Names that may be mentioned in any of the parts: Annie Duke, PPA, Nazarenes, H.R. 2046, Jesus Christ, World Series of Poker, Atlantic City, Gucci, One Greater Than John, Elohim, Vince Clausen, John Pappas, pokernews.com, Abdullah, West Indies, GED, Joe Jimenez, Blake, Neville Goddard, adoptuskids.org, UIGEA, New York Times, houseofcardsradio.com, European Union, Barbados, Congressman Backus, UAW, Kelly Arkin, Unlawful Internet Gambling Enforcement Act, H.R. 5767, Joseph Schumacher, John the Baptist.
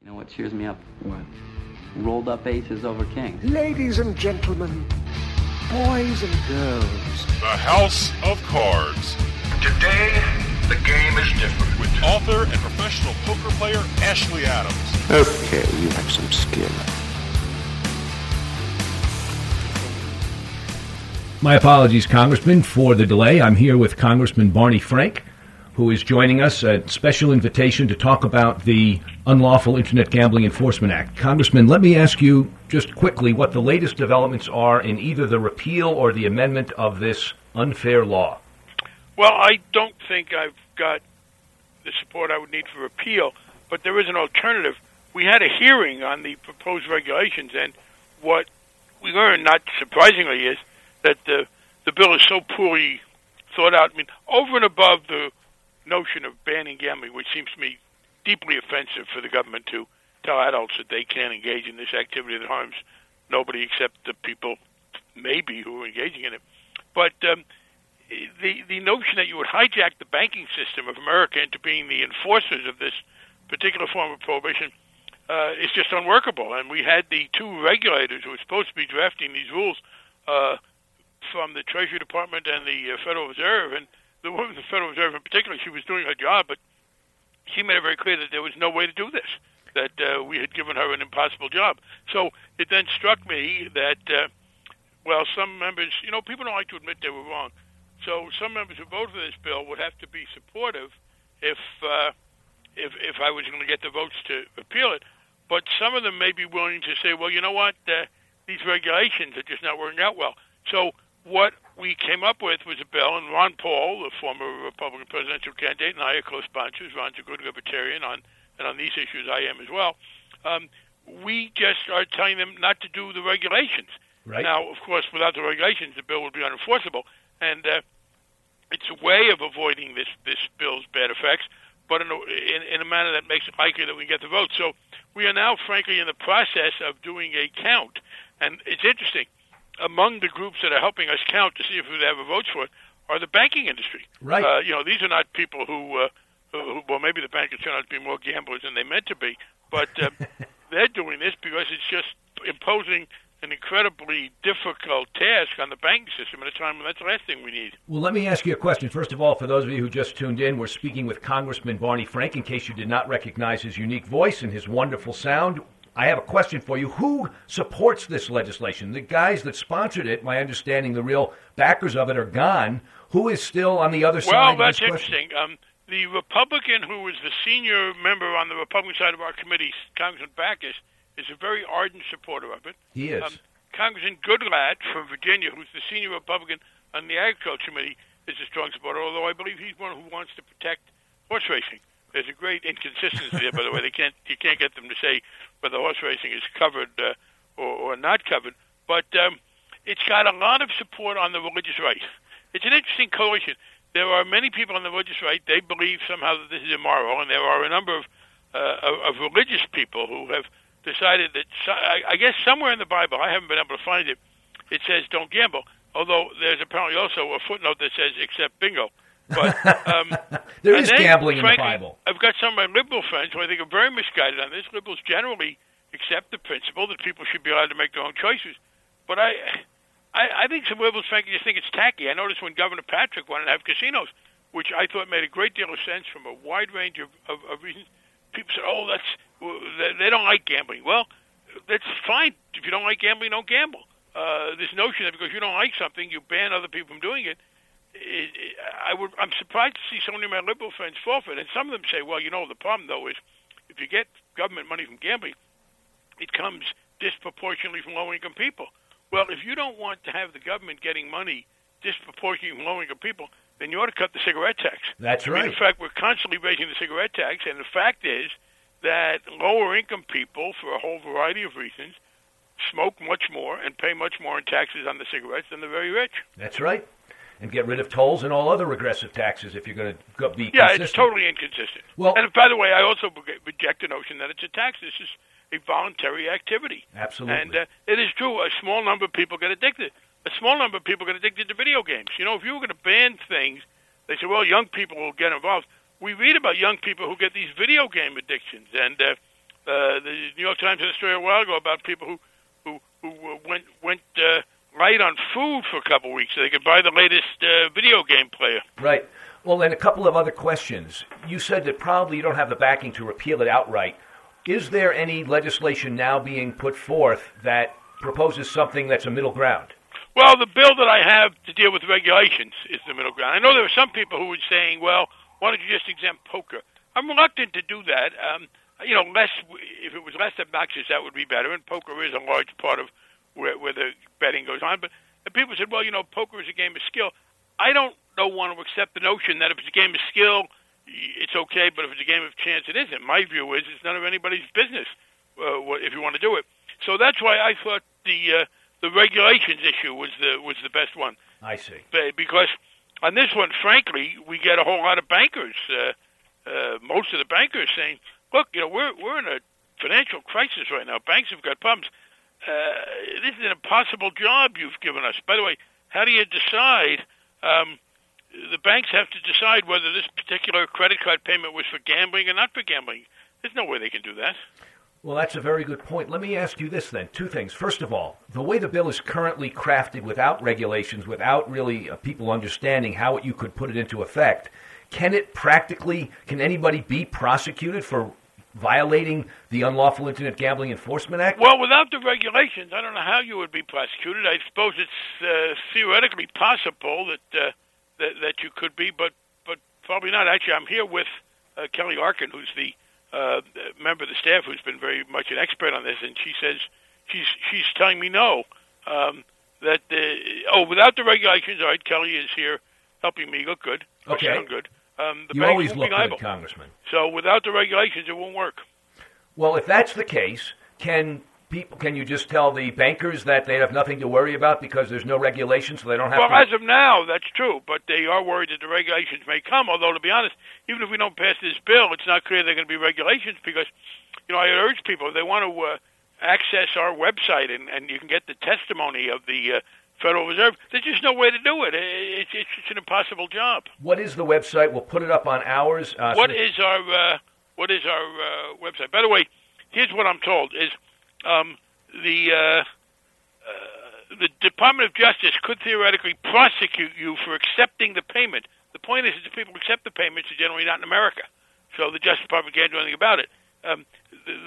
You know what cheers me up? What? Rolled up aces over king. Ladies and gentlemen, boys and girls. The House of Cards. Today, the game is different. With author and professional poker player, Ashley Adams. Okay, you have some skill. My apologies, Congressman, for the delay. I'm here with Congressman Barney Frank, who is joining us at special invitation to talk about the Unlawful Internet Gambling Enforcement Act. Congressman, let me ask you just quickly what the latest developments are in either the repeal or the amendment of this unfair law. Well, I don't think I've got the support I would need for repeal, but there is an alternative. We had a hearing on the proposed regulations, and what we learned, not surprisingly, is that the bill is so poorly thought out. I mean, over and above the notion of banning gambling, which seems to me deeply offensive for the government to tell adults that they can't engage in this activity that harms nobody except the people maybe who are engaging in it. But the notion that you would hijack the banking system of America into being the enforcers of this particular form of prohibition is just unworkable. And we had the two regulators who were supposed to be drafting these rules from the Treasury Department and the Federal Reserve, and the woman in the Federal Reserve in particular, she was doing her job, but she made it very clear that there was no way to do this, that we had given her an impossible job. So it then struck me that, well, some members, you know, people don't like to admit they were wrong. So some members who voted for this bill would have to be supportive if I was going to get the votes to repeal it. But some of them may be willing to say, well, you know what, these regulations are just not working out well. So what we came up with was a bill, and Ron Paul, the former Republican presidential candidate, and I are co-sponsors. Ron's a good libertarian, and on these issues I am as well. We just are telling them not to do the regulations. Right. Now, of course, without the regulations, the bill would be unenforceable, and it's a way of avoiding this bill's bad effects, but in a manner that makes it likely that we get the vote. So we are now, frankly, in the process of doing a count, and it's interesting. Among the groups that are helping us count to see if we have a vote for it are the banking industry. Right. These are not people who well, maybe the bankers turn out to be more gamblers than they meant to be, but they're doing this because it's just imposing an incredibly difficult task on the banking system at a time when that's the last thing we need. Well, let me ask you a question. First of all, for those of you who just tuned in, we're speaking with Congressman Barney Frank. In case you did not recognize his unique voice and his wonderful sound, I have a question for you. Who supports this legislation? The guys that sponsored it, my understanding, the real backers of it are gone. Who is still on the other side of this question? Well, that's interesting. The Republican who was the senior member on the Republican side of our committee, Congressman Backus, is a very ardent supporter of it. He is. Congressman Goodlatte from Virginia, who's the senior Republican on the Agriculture Committee, is a strong supporter, although I believe he's one who wants to protect horse racing. There's a great inconsistency there, by the way. You can't get them to say whether horse racing is covered or not covered. But it's got a lot of support on the religious right. It's an interesting coalition. There are many people on the religious right. They believe somehow that this is immoral, and there are a number of religious people who have decided that, I guess somewhere in the Bible, I haven't been able to find it, it says don't gamble, although there's apparently also a footnote that says except bingo. But there is gambling in the Bible. I've got some of my liberal friends who I think are very misguided on this. Liberals generally accept the principle that people should be allowed to make their own choices. But I think some liberals, frankly, just think it's tacky. I noticed when Governor Patrick wanted to have casinos, which I thought made a great deal of sense from a wide range of reasons, people said, oh, they don't like gambling. Well, that's fine. If you don't like gambling, don't gamble. This notion that because you don't like something, you ban other people from doing it, I'm surprised to see so many of my liberal friends fall for it. And some of them say, well, you know, the problem, though, is if you get government money from gambling, it comes disproportionately from low-income people. Well, if you don't want to have the government getting money disproportionately from low-income people, then you ought to cut the cigarette tax. That's right. In fact, we're constantly raising the cigarette tax, and the fact is that lower-income people, for a whole variety of reasons, smoke much more and pay much more in taxes on the cigarettes than the very rich. That's right. And get rid of tolls and all other regressive taxes if you're going to be consistent. Yeah, it's totally inconsistent. Well, and by the way, I also reject the notion that it's a tax. This is a voluntary activity. Absolutely. And it is true. A small number of people get addicted. A small number of people get addicted to video games. You know, if you were going to ban things, they say, well, young people will get involved. We read about young people who get these video game addictions. And the New York Times had a story a while ago about people who went right on food for a couple of weeks so they could buy the latest video game player. Right. Well, then a couple of other questions. You said that probably you don't have the backing to repeal it outright. Is there any legislation now being put forth that proposes something that's a middle ground? Well, the bill that I have to deal with regulations is the middle ground. I know there were some people who were saying, well, why don't you just exempt poker? I'm reluctant to do that. You know, if it was less obnoxious, that would be better, and poker is a large part of where the betting goes on. But people said, well, you know, poker is a game of skill. I don't want to accept the notion that if it's a game of skill, it's okay, but if it's a game of chance, it isn't. My view is it's none of anybody's business if you want to do it. So that's why I thought the regulations issue was the best one. I see. Because on this one, frankly, we get a whole lot of bankers, most of the bankers saying, look, you know, we're in a financial crisis right now. Banks have got problems. This is an impossible job you've given us. By the way, how do you decide? The banks have to decide whether this particular credit card payment was for gambling or not for gambling. There's no way they can do that. Well, that's a very good point. Let me ask you this then, two things. First of all, the way the bill is currently crafted without regulations, without really people understanding how you could put it into effect, can anybody be prosecuted for violating the Unlawful Internet Gambling Enforcement Act? Well, without the regulations, I don't know how you would be prosecuted. I suppose it's theoretically possible that you could be, but probably not. Actually, I'm here with Kelly Arkin, who's the member of the staff who's been very much an expert on this, and she says she's telling me no. Without the regulations, all right, Kelly is here helping me look good. Okay. Sound good. You always look good, Congressman. So without the regulations, it won't work. Well, if that's the case, can you just tell the bankers that they have nothing to worry about because there's no regulation, so they don't have to... Well, as of now, that's true, but they are worried that the regulations may come, although, to be honest, even if we don't pass this bill, it's not clear there are going to be regulations because, you know, I urge people, if they want to access our website, and you can get the testimony of the... Federal Reserve, there's just no way to do it. It's just an impossible job. What is the website? We'll put it up on ours. What is our website? By the way, here's what I'm told: is the Department of Justice could theoretically prosecute you for accepting the payment. The point is that people accept the payments are generally not in America, so the Justice Department can't do anything about it.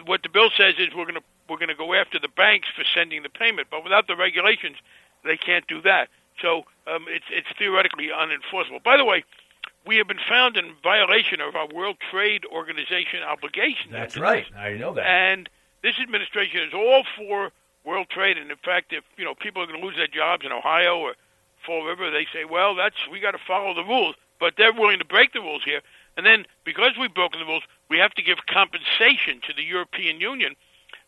What the bill says is we're going to go after the banks for sending the payment, but without the regulations. They can't do that. So it's theoretically unenforceable. By the way, we have been found in violation of our World Trade Organization obligations. That's right. I know that. And this administration is all for world trade. And, in fact, if you know people are going to lose their jobs in Ohio or Fall River, they say, well, we got to follow the rules. But they're willing to break the rules here. And then because we've broken the rules, we have to give compensation to the European Union.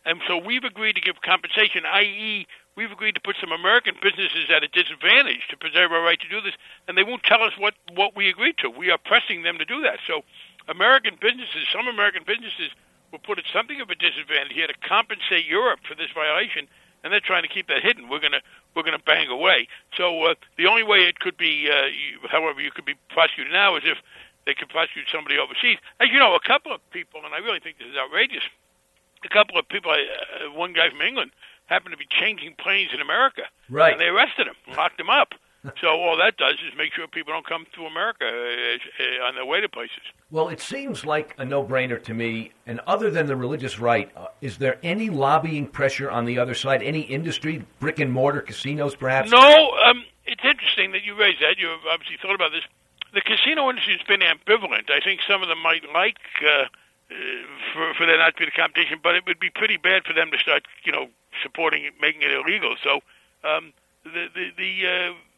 And so we've agreed to give compensation, i.e., we've agreed to put some American businesses at a disadvantage to preserve our right to do this, and they won't tell us what we agreed to. We are pressing them to do that. So some American businesses were put at something of a disadvantage here to compensate Europe for this violation, and they're trying to keep that hidden. We're going to bang away. So the only way it could be, however, you could be prosecuted now is if they could prosecute somebody overseas. As you know, a couple of people, and I really think this is outrageous, one guy from England, happened to be changing planes in America. Right. And they arrested him, locked him up. So all that does is make sure people don't come through America on their way to places. Well, it seems like a no-brainer to me. And other than the religious right, is there any lobbying pressure on the other side, any industry, brick-and-mortar casinos perhaps? No. It's interesting that you raised that. You've obviously thought about this. The casino industry has been ambivalent. I think some of them might like for there not to be the competition, but it would be pretty bad for them to start, you know, supporting it, making it illegal. So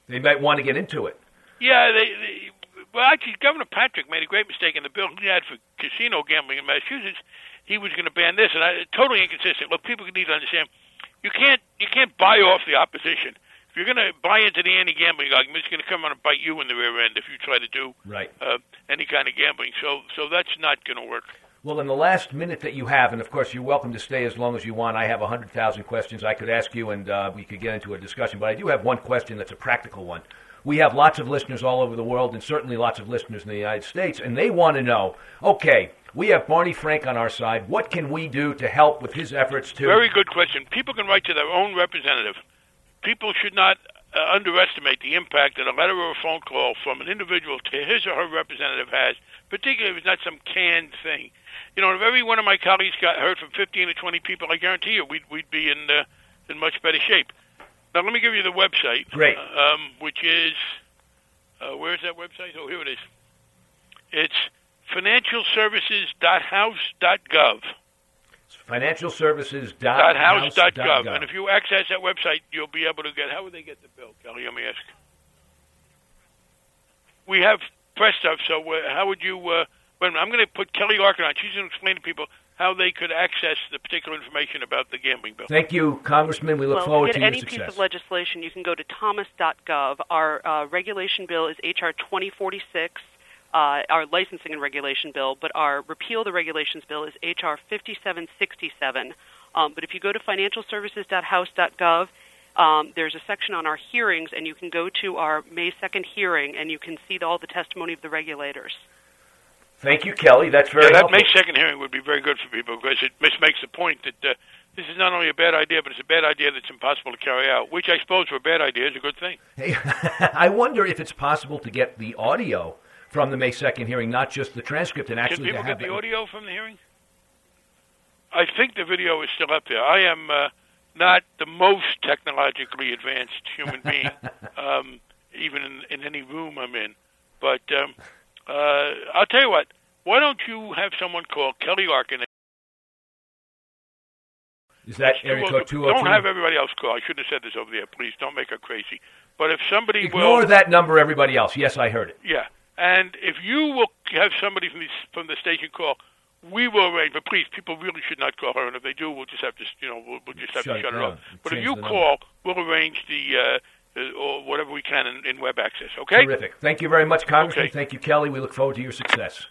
they might want to get into it. Yeah. Well, actually, Governor Patrick made a great mistake in the bill he had for casino gambling in Massachusetts. he was going to ban this, and totally inconsistent. Look, people need to understand, you can't buy off the opposition. If you're going to buy into the anti-gambling argument, it's going to come on and bite you in the rear end if you try to do any kind of gambling. So that's not going to work. Well, in the last minute that you have, and of course you're welcome to stay as long as you want. I have 100,000 questions I could ask you, and we could get into a discussion. But I do have one question that's a practical one. We have lots of listeners all over the world, and certainly lots of listeners in the United States, and they want to know, okay, we have Barney Frank on our side. What can we do to help with his efforts to... Very good question. People can write to their own representative. People should not underestimate the impact that a letter or a phone call from an individual to his or her representative has, particularly if it's not some canned thing. You know, if every one of my colleagues got heard from 15 to 20 people, I guarantee you we'd be in much better shape. Now, let me give you the website. Great. Which is, where is that website? Oh, here it is. It's financialservices.house.gov. Financialservices.house.gov. And if you access that website, you'll be able to get... How would they get the bill, Kelly? Let me ask. We have press stuff, so how would you... Wait a minute, I'm going to put Kelly Arkin on. She's going to explain to people how they could access the particular information about the gambling bill. Thank you, Congressman. We look forward to your success. Well, to get any piece of legislation, you can go to thomas.gov. Our regulation bill is H.R. 2046, our licensing and regulation bill, but our repeal the regulations bill is H.R. 5767. But if you go to financialservices.house.gov, there's a section on our hearings, and you can go to our May 2nd hearing, and you can see all the testimony of the regulators. Thank you, Kelly. That's very helpful. That May 2nd hearing would be very good for people because it mismakes the point that this is not only a bad idea, but it's a bad idea that's impossible to carry out, which I suppose for a bad idea is a good thing. Hey, I wonder if it's possible to get the audio from the May 2nd hearing, not just the transcript, and actually to have it. Can people get the audio from the hearing? I think the video is still up there. I am not the most technologically advanced human being, even in any room I'm in, but... I'll tell you what. Why don't you have someone call Kelly Arkin? Is that area code 202? Don't have everybody else call. I shouldn't have said this over there. Please don't make her crazy. But if somebody ignore that number, everybody else. Yes, I heard it. Yeah, and if you will have somebody from the station call, we will arrange. But please, people really should not call her. And if they do, we'll just have to shut it off. But if you call, we'll arrange the. Or whatever we can in web access, okay? Terrific. Thank you very much, Congressman. Okay. Thank you, Kelly. We look forward to your success.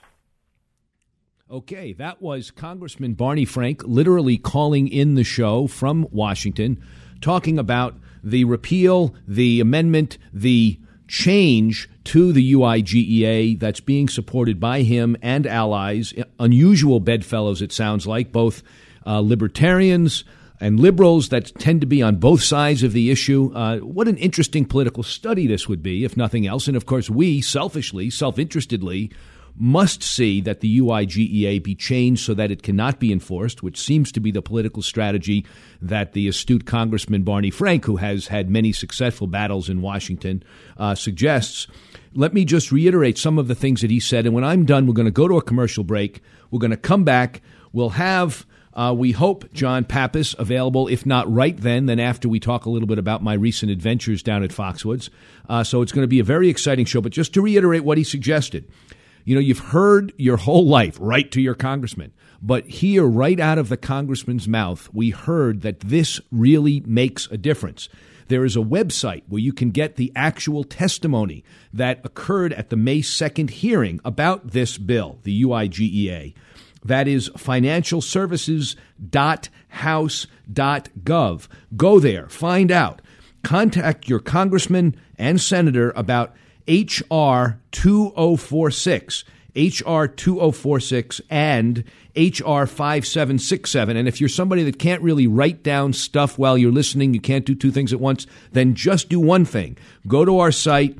Okay, that was Congressman Barney Frank literally calling in the show from Washington, talking about the repeal, the amendment, the change to the UIGEA that's being supported by him and allies, unusual bedfellows, it sounds like, both libertarians and liberals that tend to be on both sides of the issue. What an interesting political study this would be, if nothing else. And, of course, we selfishly, self-interestedly must see that the UIGEA be changed so that it cannot be enforced, which seems to be the political strategy that the astute Congressman Barney Frank, who has had many successful battles in Washington, suggests. Let me just reiterate some of the things that he said. And when I'm done, we're going to go to a commercial break. We're going to come back. We'll have... we hope John Pappas available, if not right then after we talk a little bit about my recent adventures down at Foxwoods. So it's going to be a very exciting show. But just to reiterate what he suggested, you know, you've heard your whole life, write to your congressman. But here, right out of the congressman's mouth, we heard that this really makes a difference. There is a website where you can get the actual testimony that occurred at the May 2nd hearing about this bill, the UIGEA. That is financialservices.house.gov. Go there. Find out. Contact your congressman and senator about H.R. 2046, H.R. 2046, and H.R. 5767. And if you're somebody that can't really write down stuff while you're listening, you can't do two things at once, then just do one thing. Go to our site,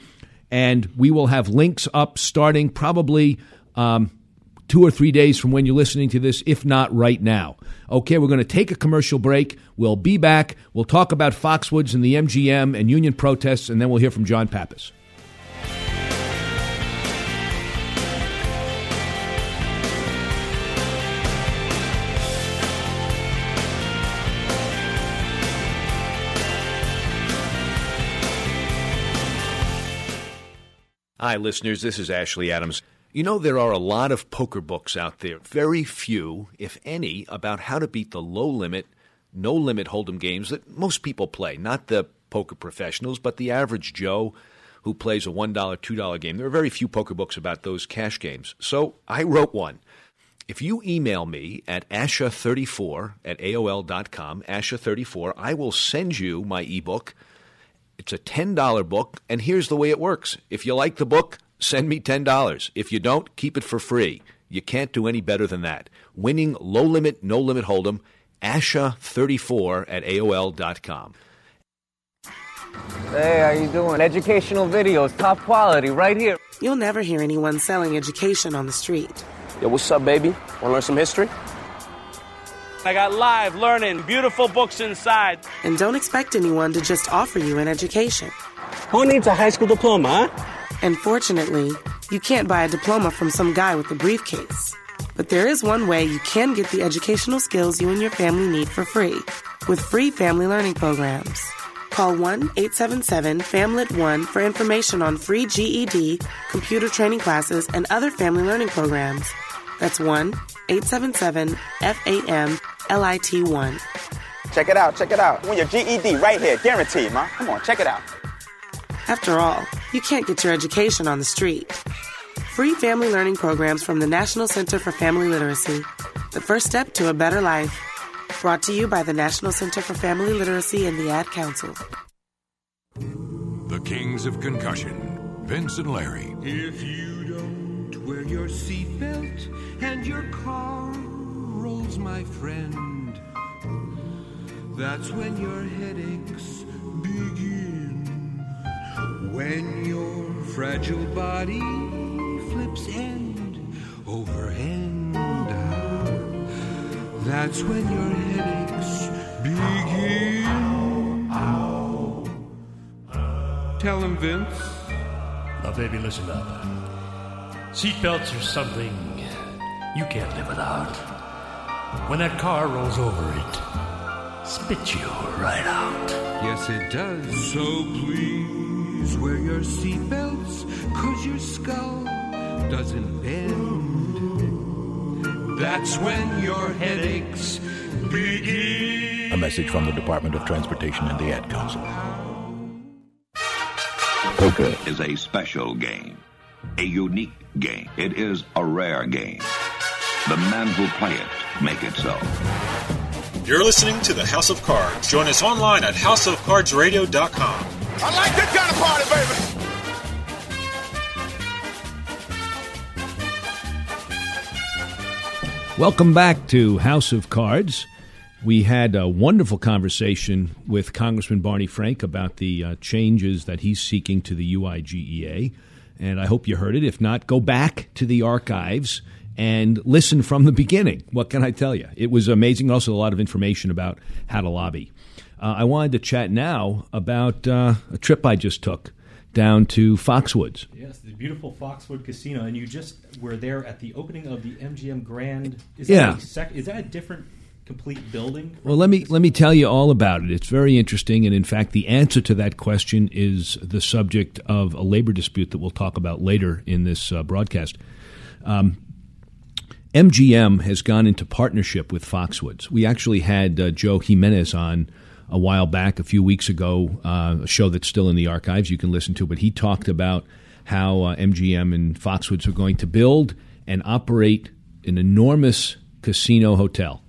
and we will have links up starting probably... 2 or 3 days from when you're listening to this, if not right now. Okay, we're going to take a commercial break. We'll be back. We'll talk about Foxwoods and the MGM and union protests, and then we'll hear from John Pappas. Hi, listeners. This is Ashley Adams. You know, there are a lot of poker books out there, very few, if any, about how to beat the low-limit, no-limit hold'em games that most people play. Not the poker professionals, but the average Joe who plays a $1, $2 game. There are very few poker books about those cash games. So I wrote one. If you email me at asha34@aol.com, asha34, I will send you my ebook. It's a $10 book, and here's the way it works. If you like the book, send me $10. If you don't, keep it for free. You can't do any better than that. Winning Low Limit, No Limit Hold'em, asha34@aol.com. Hey, how you doing? Educational videos, top quality, right here. You'll never hear anyone selling education on the street. Yo, what's up, baby? Want to learn some history? I got live learning, beautiful books inside. And don't expect anyone to just offer you an education. Who needs a high school diploma, huh? And fortunately, you can't buy a diploma from some guy with a briefcase. But there is one way you can get the educational skills you and your family need for free, with free family learning programs. Call 1-877-FAMLET1 for information on free GED, computer training classes, and other family learning programs. That's 1-877-FAMLIT1. Check it out, check it out. You want your GED right here, guaranteed, ma. Come on, check it out. After all, you can't get your education on the street. Free family learning programs from the National Center for Family Literacy. The first step to a better life. Brought to you by the National Center for Family Literacy and the Ad Council. The Kings of Concussion, Vince and Larry. If you don't wear your seatbelt and your car rolls, my friend, that's when your headaches begin. When your fragile body flips end over end, that's when your headaches begin. Ow, ow, ow. Tell him, Vince. Now, baby, listen up. Seatbelts are something you can't live without. When that car rolls over, it spits you right out. Yes, it does. So please wear your seatbelts, cause your skull doesn't bend. That's when your headaches begin. A message from the Department of Transportation and the Ad Council. Poker is a special game, a unique game. It is a rare game. The man who play it, make it so. You're listening to the House of Cards. Join us online at houseofcardsradio.com. I like that kind of party, baby! Welcome back to House of Cards. We had a wonderful conversation with Congressman Barney Frank about the changes that he's seeking to the UIGEA, and I hope you heard it. If not, go back to the archives and listen from the beginning. What can I tell you? It was amazing. Also, a lot of information about how to lobby. I wanted to chat now about a trip I just took down to Foxwoods. Yes, the beautiful Foxwood Casino, and you just were there at the opening of the MGM Grand. Is that a different, complete building? Well, let me tell you all about it. It's very interesting, and in fact, the answer to that question is the subject of a labor dispute that we'll talk about later in this broadcast. MGM has gone into partnership with Foxwoods. We actually had Joe Jimenez on a while back, a few weeks ago, a show that's still in the archives you can listen to, but he talked about how MGM and Foxwoods are going to build and operate an enormous casino hotel,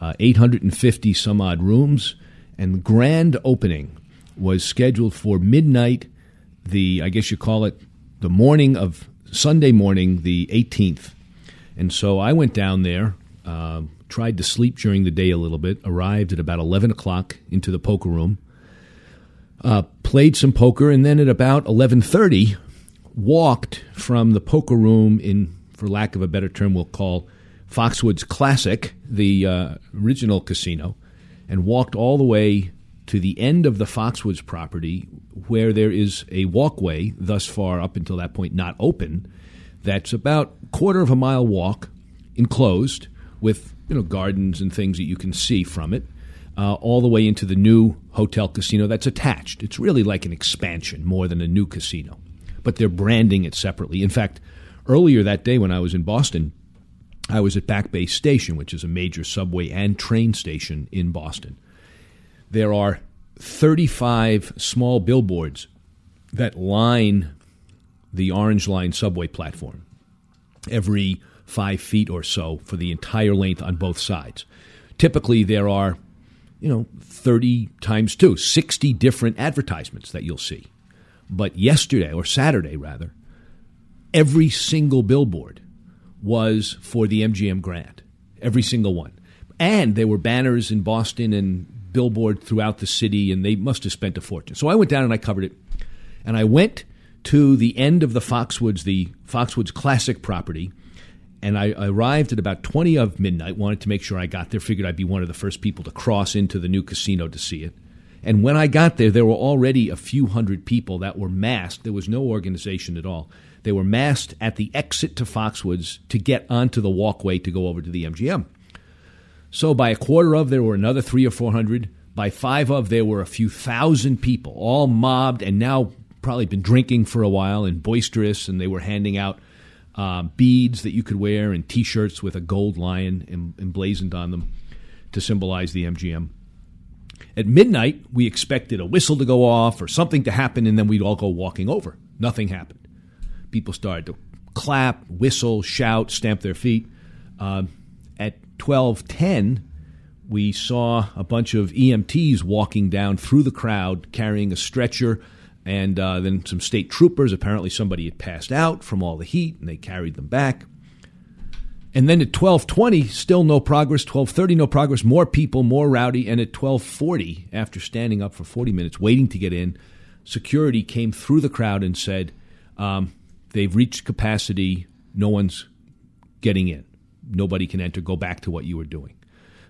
850 some odd rooms, and the grand opening was scheduled for midnight, I guess you call it the morning of Sunday morning, the 18th. And so I went down there, tried to sleep during the day a little bit, arrived at about 11 o'clock into the poker room, played some poker, and then at about 11:30 walked from the poker room in, for lack of a better term, we'll call Foxwoods Classic, the original casino, and walked all the way to the end of the Foxwoods property where there is a walkway, thus far up until that point not open, that's about a quarter of a mile walk, enclosed with gardens and things that you can see from it, all the way into the new hotel casino that's attached. It's really like an expansion more than a new casino, but they're branding it separately. In fact, Earlier that day when I was in Boston, I was at Back Bay Station, which is a major subway and train station in Boston. There are 35 small billboards that line the Orange Line subway platform every 5 feet or so for the entire length on both sides. Typically, there are, 30 times two, 60 different advertisements that you'll see. But yesterday, or Saturday rather, every single billboard was for the MGM Grand, every single one. And there were banners in Boston and billboard throughout the city, and they must have spent a fortune. So I went down and I covered it, and I went to the end of the Foxwoods Classic property, and I arrived at about 20 of midnight, wanted to make sure I got there, figured I'd be one of the first people to cross into the new casino to see it. And when I got there, there were already a few hundred people that were masked. There was no organization at all. They were masked at the exit to Foxwoods to get onto the walkway to go over to the MGM. So by a quarter of, there were another 300 or 400. By five of, there were a few thousand people, all mobbed and now probably been drinking for a while and boisterous, and they were handing out beads that you could wear and T-shirts with a gold lion emblazoned on them to symbolize the MGM. At midnight, we expected a whistle to go off or something to happen, and then we'd all go walking over. Nothing happened. People started to clap, whistle, shout, stamp their feet. At 12:10, we saw a bunch of EMTs walking down through the crowd carrying a stretcher, and then some state troopers. Apparently somebody had passed out from all the heat, and they carried them back. And then at 12:20, still no progress. 12:30, no progress. More people, more rowdy. And at 12:40, after standing up for 40 minutes, waiting to get in, security came through the crowd and said, they've reached capacity. No one's getting in. Nobody can enter. Go back to what you were doing.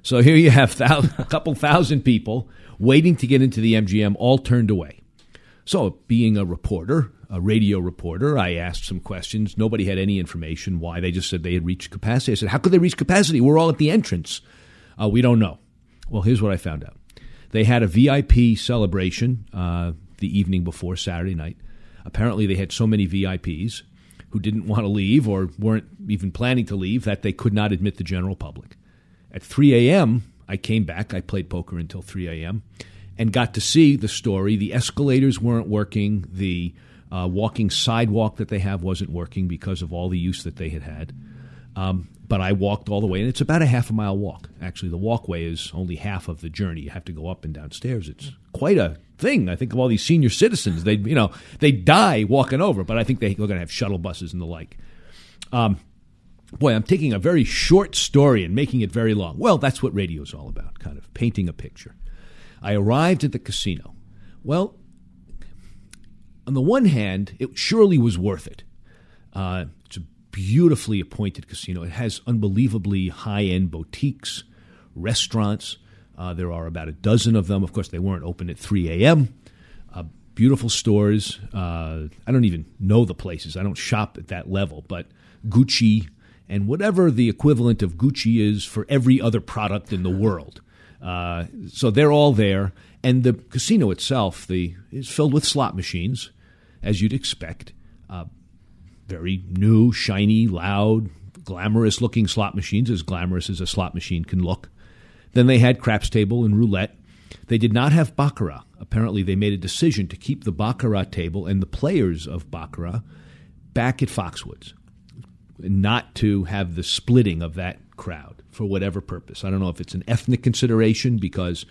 So here you have a couple thousand people waiting to get into the MGM, all turned away. So being a reporter, a radio reporter, I asked some questions. Nobody had any information why. They just said they had reached capacity. I said, how could they reach capacity? We're all at the entrance. We don't know. Well, here's what I found out. They had a VIP celebration the evening before, Saturday night. Apparently, they had so many VIPs who didn't want to leave or weren't even planning to leave that they could not admit the general public. At 3 a.m., I came back. I played poker until 3 a.m. and got to see the story. The escalators weren't working. The walking sidewalk that they have wasn't working because of all the use that they had had. But I walked all the way, and it's about a half a mile walk. Actually, the walkway is only half of the journey. You have to go up and downstairs. It's quite a thing. I think of all these senior citizens. They die walking over, but I think they're going to have shuttle buses and the like. Boy, I'm taking a very short story and making it very long. Well, that's what radio is all about, kind of painting a picture. I arrived at the casino. Well, on the one hand, it surely was worth it. It's a beautifully appointed casino. It has unbelievably high-end boutiques, restaurants. There are about a dozen of them. Of course, they weren't open at 3 a.m. Beautiful stores. I don't even know the places. I don't shop at that level. But Gucci and whatever the equivalent of Gucci is for every other product in the world. So they're all there. And the casino itself is filled with slot machines, as you'd expect. Very new, shiny, loud, glamorous-looking slot machines, as glamorous as a slot machine can look. Then they had craps table and roulette. They did not have baccarat. Apparently they made a decision to keep the baccarat table and the players of baccarat back at Foxwoods, not to have the splitting of that crowd for whatever purpose. I don't know if it's an ethnic consideration because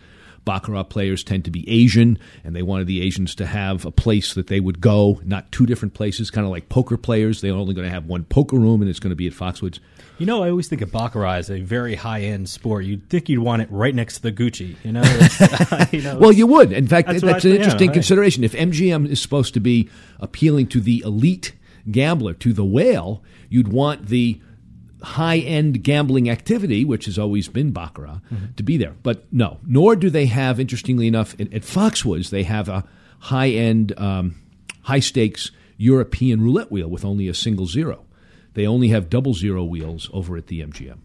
baccarat players tend to be Asian, and they wanted the Asians to have a place that they would go, not two different places, kind of like poker players. They're only going to have one poker room, and it's going to be at Foxwoods. I always think of baccarat as a very high-end sport. You'd think you'd want it right next to the Gucci, Well, you would. In fact, that's an interesting consideration. If MGM is supposed to be appealing to the elite gambler, to the whale, you'd want the high-end gambling activity, which has always been baccarat, to be there. But no, nor do they have, interestingly enough, at Foxwoods, they have a high-end, high-stakes European roulette wheel with only a single zero. They only have double zero wheels over at the MGM.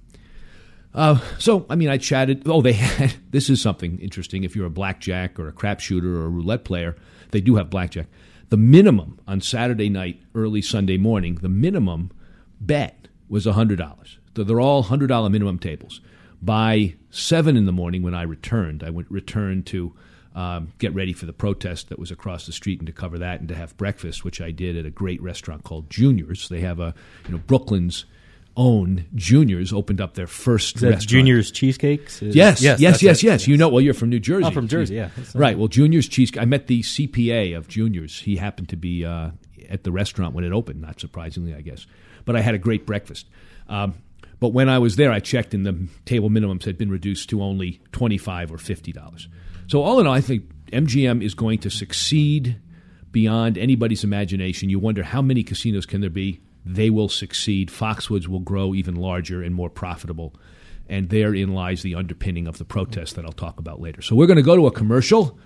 I chatted. Oh, they had – this is something interesting. If you're a blackjack or a crap shooter or a roulette player, they do have blackjack. The minimum on Saturday night, early Sunday morning, the minimum – bet was $100. So they're all $100 minimum tables. By 7 in the morning when I returned, I returned to get ready for the protest that was across the street and to cover that and to have breakfast, which I did at a great restaurant called Junior's. They have a, Brooklyn's own Junior's opened up their first restaurant. Junior's Cheesecakes? Yes. You know, well, you're from New Jersey. I'm from Jersey, yeah. Right, well, Junior's Cheesecake. I met the CPA of Junior's. He happened to be at the restaurant when it opened, not surprisingly, I guess. But I had a great breakfast. But when I was there, I checked, and the table minimums had been reduced to only $25 or $50. So all in all, I think MGM is going to succeed beyond anybody's imagination. You wonder how many casinos can there be. They will succeed. Foxwoods will grow even larger and more profitable. And therein lies the underpinning of the protest that I'll talk about later. So we're going to go to a commercial.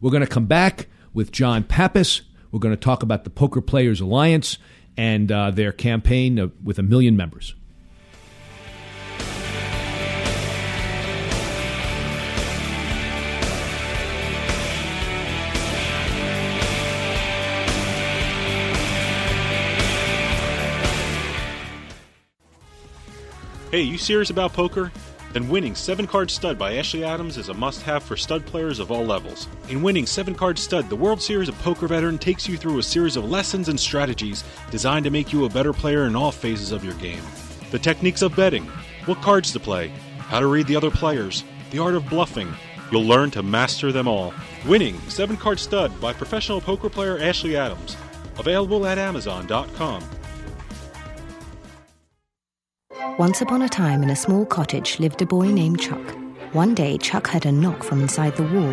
We're going to come back with John Pappas. We're going to talk about the Poker Players Alliance and their campaign with 1 million members. Hey, you serious about poker? Then winning 7-Card Stud by Ashley Adams is a must-have for stud players of all levels. In winning 7-Card Stud, the World Series of Poker veteran takes you through a series of lessons and strategies designed to make you a better player in all phases of your game. The techniques of betting, what cards to play, how to read the other players, the art of bluffing. You'll learn to master them all. Winning 7-Card Stud by professional poker player Ashley Adams. Available at Amazon.com. Once upon a time in a small cottage lived a boy named Chuck. One day, Chuck heard a knock from inside the wall.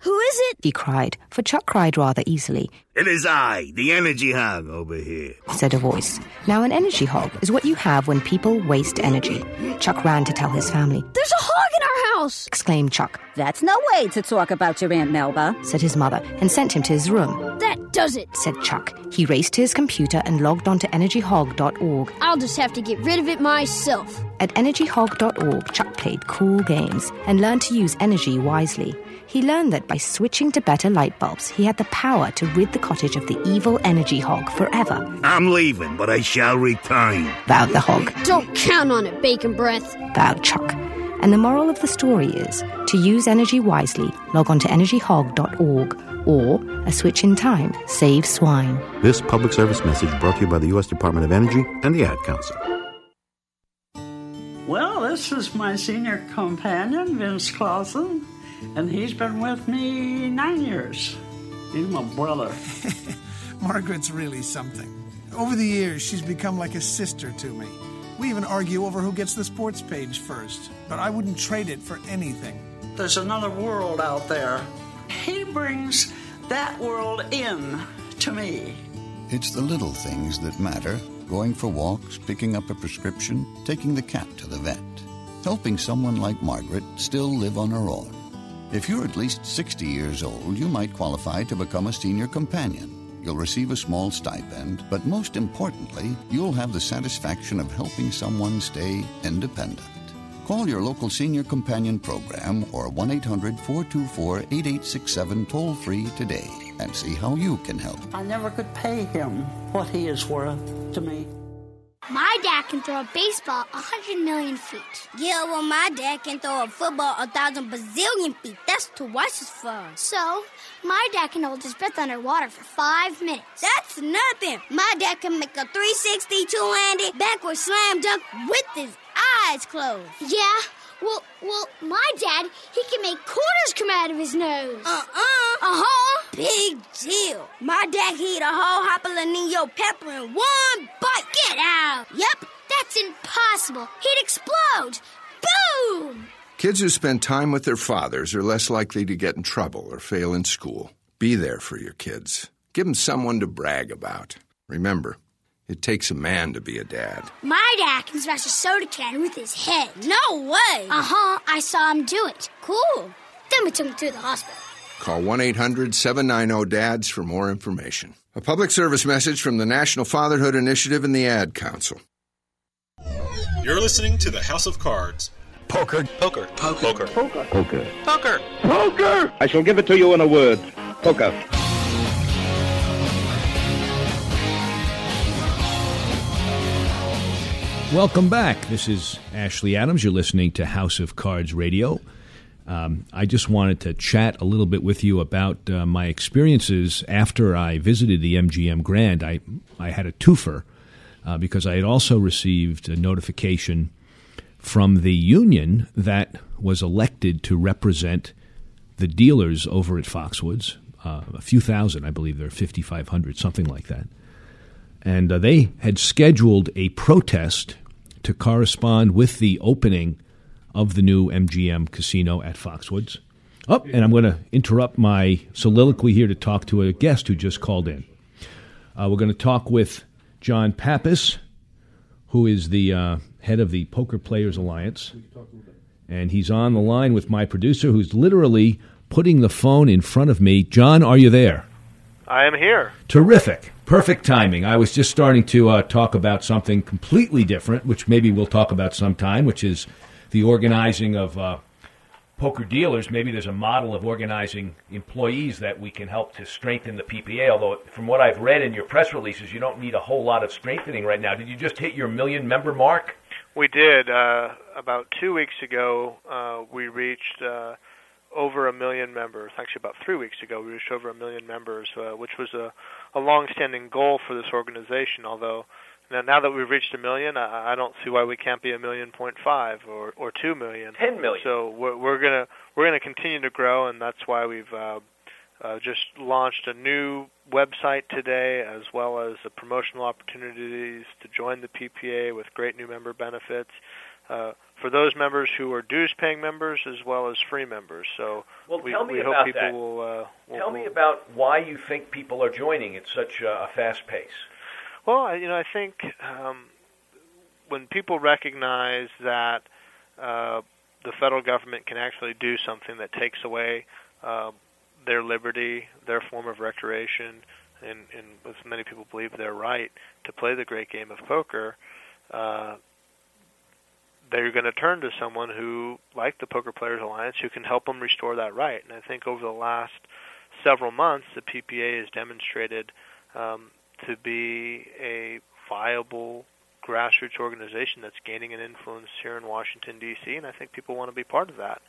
Who is it? He cried, for Chuck cried rather easily. It is I, the energy hog, over here, said a voice. Now, an energy hog is what you have when people waste energy. Chuck ran to tell his family. There's a hog in our house, exclaimed Chuck. That's no way to talk about your Aunt Melba, said his mother, and sent him to his room. That does it, said Chuck. He raced to his computer and logged on to energyhog.org. I'll just have to get rid of it myself. At energyhog.org, Chuck played cool games and learned to use energy wisely. He learned that by switching to better light bulbs, he had the power to rid the cottage of the evil energy hog forever. I'm leaving, but I shall return, vowed the hog. Don't count on it, bacon breath, vowed Chuck. And the moral of the story is, to use energy wisely, log on to energyhog.org or a switch in time, save swine. This public service message brought to you by the U.S. Department of Energy and the Ad Council. Well, this is my senior companion, Vince Clausen, and he's been with me 9 years. He's my brother. Margaret's really something. Over the years, she's become like a sister to me. We even argue over who gets the sports page first, but I wouldn't trade it for anything. There's another world out there. He brings that world in to me. It's the little things that matter. Going for walks, picking up a prescription, taking the cat to the vet. Helping someone like Margaret still live on her own. If you're at least 60 years old, you might qualify to become a senior companion. You'll receive a small stipend, but most importantly, you'll have the satisfaction of helping someone stay independent. Call your local senior companion program or 1-800-424-8867 toll-free today and see how you can help. I never could pay him what he is worth to me. My dad can throw a baseball 100 million feet. Yeah, well, my dad can throw a football 1,000 bazillion feet. That's twice as far. So, my dad can hold his breath underwater for 5 minutes. That's nothing. My dad can make a 360 two-handed backward slam dunk with his eyes closed. Yeah, well, my dad, he can make quarters come out of his nose. Big deal. My dad can eat a whole jalapeno pepper in one bite. Get out. Yep, that's impossible. He'd explode. Boom! Kids who spend time with their fathers are less likely to get in trouble or fail in school. Be there for your kids. Give them someone to brag about. Remember, it takes a man to be a dad. My dad can smash a soda can with his head. No way. I saw him do it. Cool. Then we took him to the hospital. Call 1-800-790-DADS for more information. A public service message from the National Fatherhood Initiative and the Ad Council. You're listening to the House of Cards. Poker. Poker. Poker. Poker. Poker. Poker. Poker. Poker. I shall give it to you in a word. Poker. Welcome back. This is Ashley Adams. You're listening to House of Cards Radio. I just wanted to chat a little bit with you about my experiences after I visited the MGM Grand. I had a twofer because I had also received a notification from the union that was elected to represent the dealers over at Foxwoods, a few thousand, I believe there are 5,500, something like that. And they had scheduled a protest to correspond with the opening of the new MGM casino at Foxwoods. Oh, and I'm going to interrupt my soliloquy here to talk to a guest who just called in. We're going to talk with John Pappas, who is the head of the Poker Players Alliance. And he's on the line with my producer, who's literally putting the phone in front of me. John, are you there? I am here. Terrific. Perfect timing. I was just starting to talk about something completely different, which maybe we'll talk about sometime, which is the organizing of poker dealers. Maybe there's a model of organizing employees that we can help to strengthen the PPA, although from what I've read in your press releases, you don't need a whole lot of strengthening right now. Did you just hit your 1 million member mark? We did. About 2 weeks ago, we reached... over 1 million members. Actually, about 3 weeks ago, we reached over 1 million members, which was a long-standing goal for this organization. Although, now that we've reached 1 million, I don't see why we can't be 1.5 million or 2 million, 10 million. So we're gonna continue to grow, and that's why we've just launched a new website today, as well as the promotional opportunities to join the PPA with great new member benefits. For those members who are dues-paying members as well as free members. So we hope people will... Tell me about why you think people are joining at such a fast pace. Well, I think when people recognize that the federal government can actually do something that takes away their liberty, their form of recreation, and as many people believe their right to play the great game of poker... they're going to turn to someone who, like the Poker Players Alliance, who can help them restore that right. And I think over the last several months, the PPA has demonstrated to be a viable grassroots organization that's gaining an influence here in Washington, D.C., and I think people want to be part of that.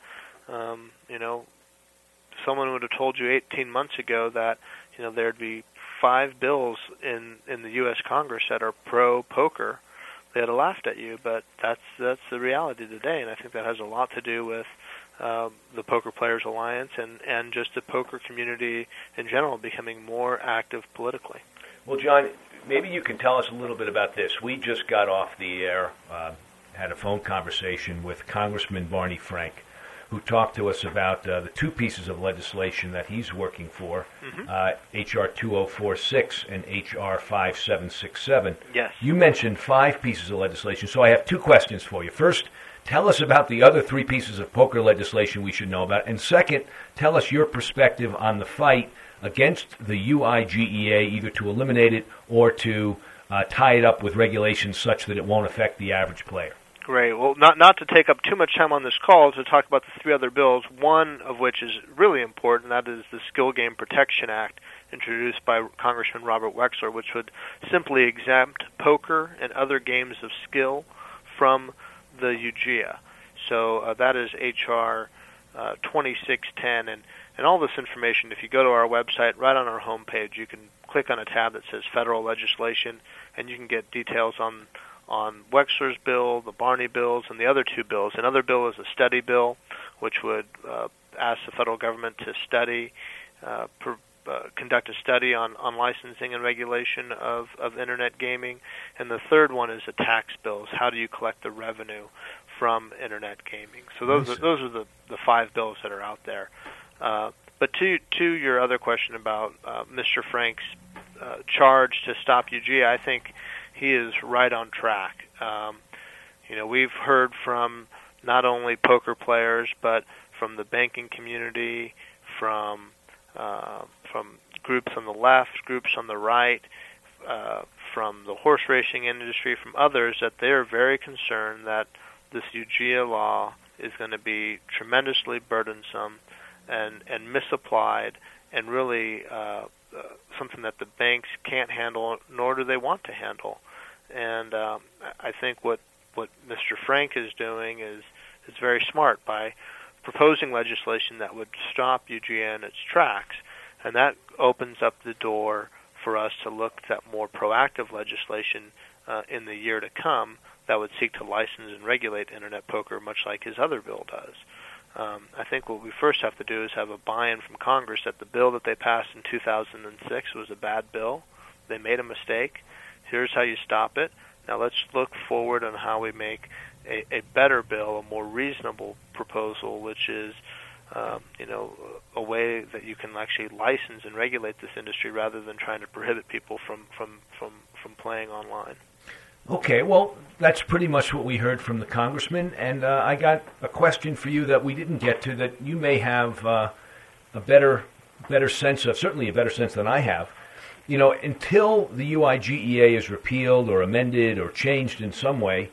Someone would have told you 18 months ago that, there'd be 5 bills in the U.S. Congress that are pro-poker. They'd have laughed at you, but that's the reality today, and I think that has a lot to do with the Poker Players Alliance and just the poker community in general becoming more active politically. Well, John, maybe you can tell us a little bit about this. We just got off the air, had a phone conversation with Congressman Barney Frank, who talked to us about the two pieces of legislation that he's working for, H.R. 2046 and H.R. 5767. Yes. You mentioned 5 pieces of legislation, so I have 2 questions for you. First, tell us about the other 3 pieces of poker legislation we should know about, and second, tell us your perspective on the fight against the UIGEA, either to eliminate it or to tie it up with regulations such that it won't affect the average player. Great. Well, not to take up too much time on this call, to talk about the 3 other bills, one of which is really important, that is the Skill Game Protection Act introduced by Congressman Robert Wexler, which would simply exempt poker and other games of skill from the UIGEA. So that is H.R. 2610. And all this information, if you go to our website, right on our homepage, you can click on a tab that says Federal Legislation, and you can get details on Wexler's bill, the Barney bills, and the other 2 bills. Another bill is a study bill, which would ask the federal government to study, conduct a study on licensing and regulation of Internet gaming. And the third one is the tax bills. How do you collect the revenue from Internet gaming? So those are the 5 bills that are out there. But to your other question about Mr. Frank's charge to stop UIGEA, I think he is right on track. We've heard from not only poker players, but from the banking community, from groups on the left, groups on the right, from the horse racing industry, from others, that they are very concerned that this UIGEA law is going to be tremendously burdensome and misapplied, and really something that the banks can't handle, nor do they want to handle. And I think what what Mr. Frank is doing is very smart by proposing legislation that would stop UGEA in its tracks. And that opens up the door for us to look at more proactive legislation in the year to come that would seek to license and regulate Internet poker, much like his other bill does. I think what we first have to do is have a buy-in from Congress that the bill that they passed in 2006 was a bad bill. They made a mistake. Here's how you stop it. Now let's look forward on how we make a better bill, a more reasonable proposal, which is a way that you can actually license and regulate this industry rather than trying to prohibit people from playing online. Okay, well, that's pretty much what we heard from the congressman, and I got a question for you that we didn't get to that you may have a better sense of, certainly a better sense than I have. You know, until the UIGEA is repealed or amended or changed in some way,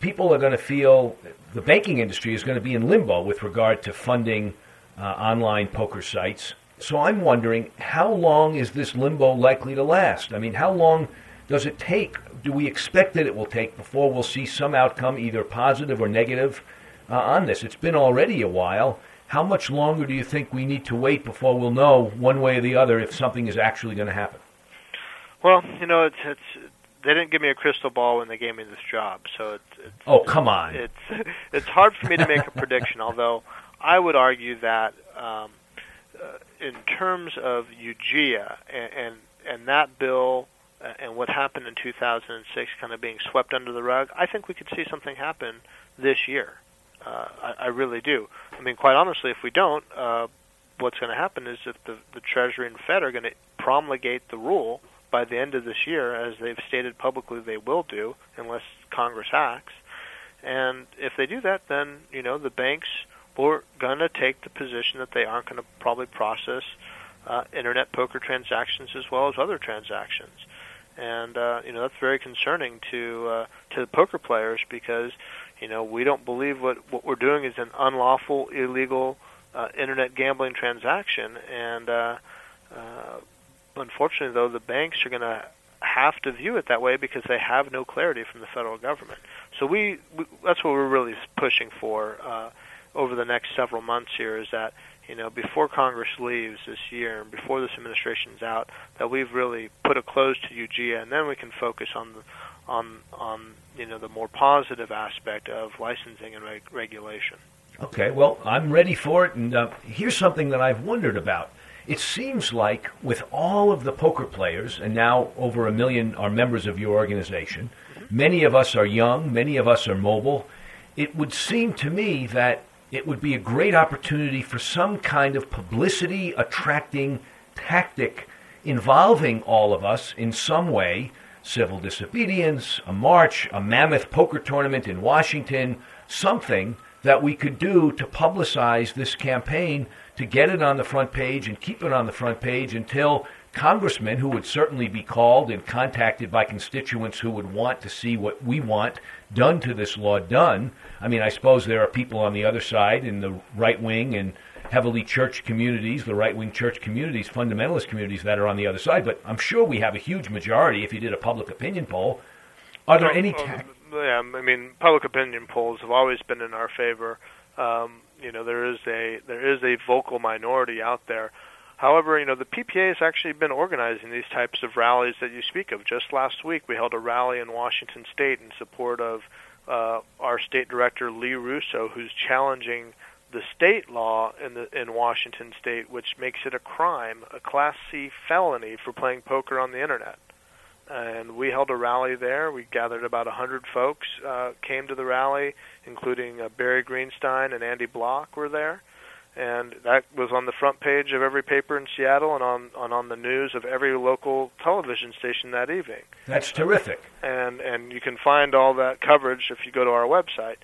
people are going to feel the banking industry is going to be in limbo with regard to funding online poker sites. So I'm wondering, how long is this limbo likely to last? I mean, how long does it take? Do we expect that it will take before we'll see some outcome, either positive or negative, on this? It's been already a while. How much longer do you think we need to wait before we'll know one way or the other if something is actually going to happen? Well, you know, they didn't give me a crystal ball when they gave me this job, so it's oh, come on! It's hard for me to make a prediction. Although I would argue that in terms of UGEA and that bill and what happened in 2006, kind of being swept under the rug, I think we could see something happen this year. I really do. I mean, quite honestly, if we don't, what's going to happen is that the Treasury and Fed are going to promulgate the rule by the end of this year, as they've stated publicly they will do, unless Congress acts. And if they do that, then, you know, the banks were going to take the position that they aren't going to probably process Internet poker transactions as well as other transactions. And, you know, that's very concerning to the poker players because, you know, we don't believe what we're doing is an unlawful, illegal Internet gambling transaction. And unfortunately, though, the banks are going to have to view it that way because they have no clarity from the federal government. So we that's what we're really pushing for over the next several months here is that, you know, before Congress leaves this year and before this administration's out, that we've really put a close to UGEA, and then we can focus on the more positive aspect of licensing and regulation. Okay, well, I'm ready for it, and here's something that I've wondered about. It seems like with all of the poker players, and now over 1 million are members of your organization, many of us are young, many of us are mobile, it would seem to me that it would be a great opportunity for some kind of publicity-attracting tactic involving all of us in some way, civil disobedience, a march, a mammoth poker tournament in Washington, something that we could do to publicize this campaign to get it on the front page and keep it on the front page until congressmen, who would certainly be called and contacted by constituents who would want to see what we want done to this law done. I mean, I suppose there are people on the other side in the right wing and heavily church communities, the right-wing church communities, fundamentalist communities that are on the other side, but I'm sure we have a huge majority if you did a public opinion poll. Are there any... Yeah, I mean, public opinion polls have always been in our favor. You know, there is a vocal minority out there. However, you know, the PPA has actually been organizing these types of rallies that you speak of. Just last week, we held a rally in Washington State in support of our state director, Lee Russo, who's challenging the state law in Washington State, which makes it a crime, a Class C felony for playing poker on the Internet. And we held a rally there. We gathered about 100 folks, came to the rally, including Barry Greenstein and Andy Bloch were there. And that was on the front page of every paper in Seattle and on the news of every local television station that evening. That's terrific. And you can find all that coverage if you go to our website.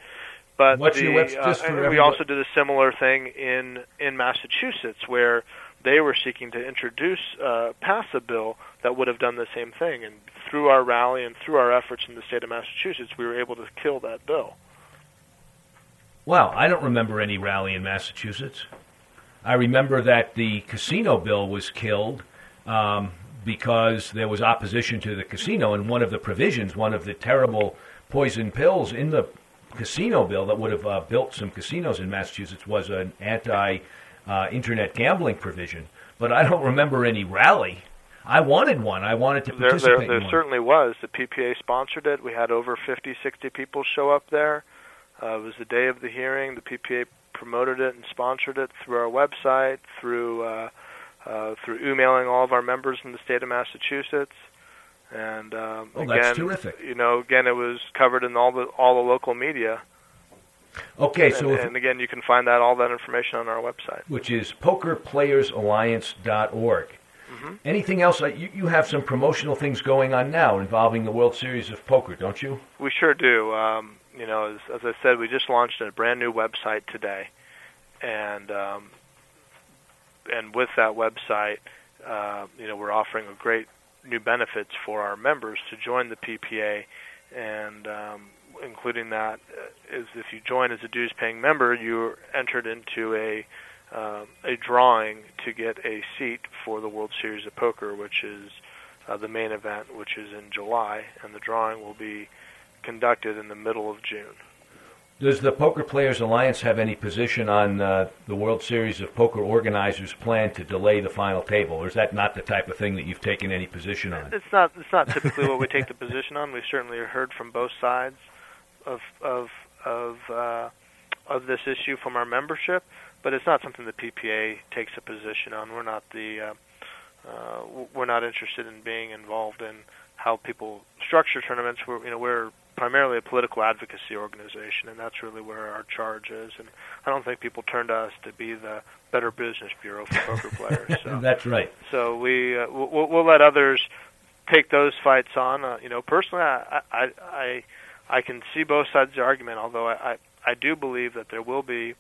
But what's your website? We also did a similar thing in Massachusetts where they were seeking to pass a bill that would have done the same thing. And through our rally and through our efforts in the state of Massachusetts, we were able to kill that bill. Wow, I don't remember any rally in Massachusetts. I remember that the casino bill was killed because there was opposition to the casino, and one of the provisions, one of the terrible poison pills in the casino bill that would have built some casinos in Massachusetts was an anti-internet gambling provision. But I don't remember any rally. I wanted one. I wanted to participate in one. There certainly was. The PPA sponsored it. We had over 50, 60 people show up there. It was the day of the hearing. The PPA promoted it and sponsored it through our website, through emailing all of our members in the state of Massachusetts. And that's terrific. You know, again, it was covered in all the local media. Okay, so and again, you can find that all that information on our website, which is pokerplayersalliance.org. Mm-hmm. Anything else? You have some promotional things going on now involving the World Series of Poker, don't you? We sure do. You know, as I said, we just launched a brand new website today, and with that website, you know, we're offering a great new benefits for our members to join the PPA, and including that is if you join as a dues-paying member, you're entered into a drawing to get a seat for the World Series of Poker, which is the main event, which is in July, and the drawing will be conducted in the middle of June. Does the Poker Players Alliance have any position on the World Series of Poker organizers' plan to delay the final table, or is that not the type of thing that you've taken any position on? It's not typically what we take the position on. We've certainly heard from both sides of this issue from our membership, but it's not something the PPA takes a position on. We're not we're not interested in being involved in how people structure tournaments. We're primarily a political advocacy organization, and that's really where our charge is. And I don't think people turn to us to be the Better Business Bureau for poker players. So. That's right. So we'll let others take those fights on. You know, personally, I can see both sides of the argument. Although I do believe that there will be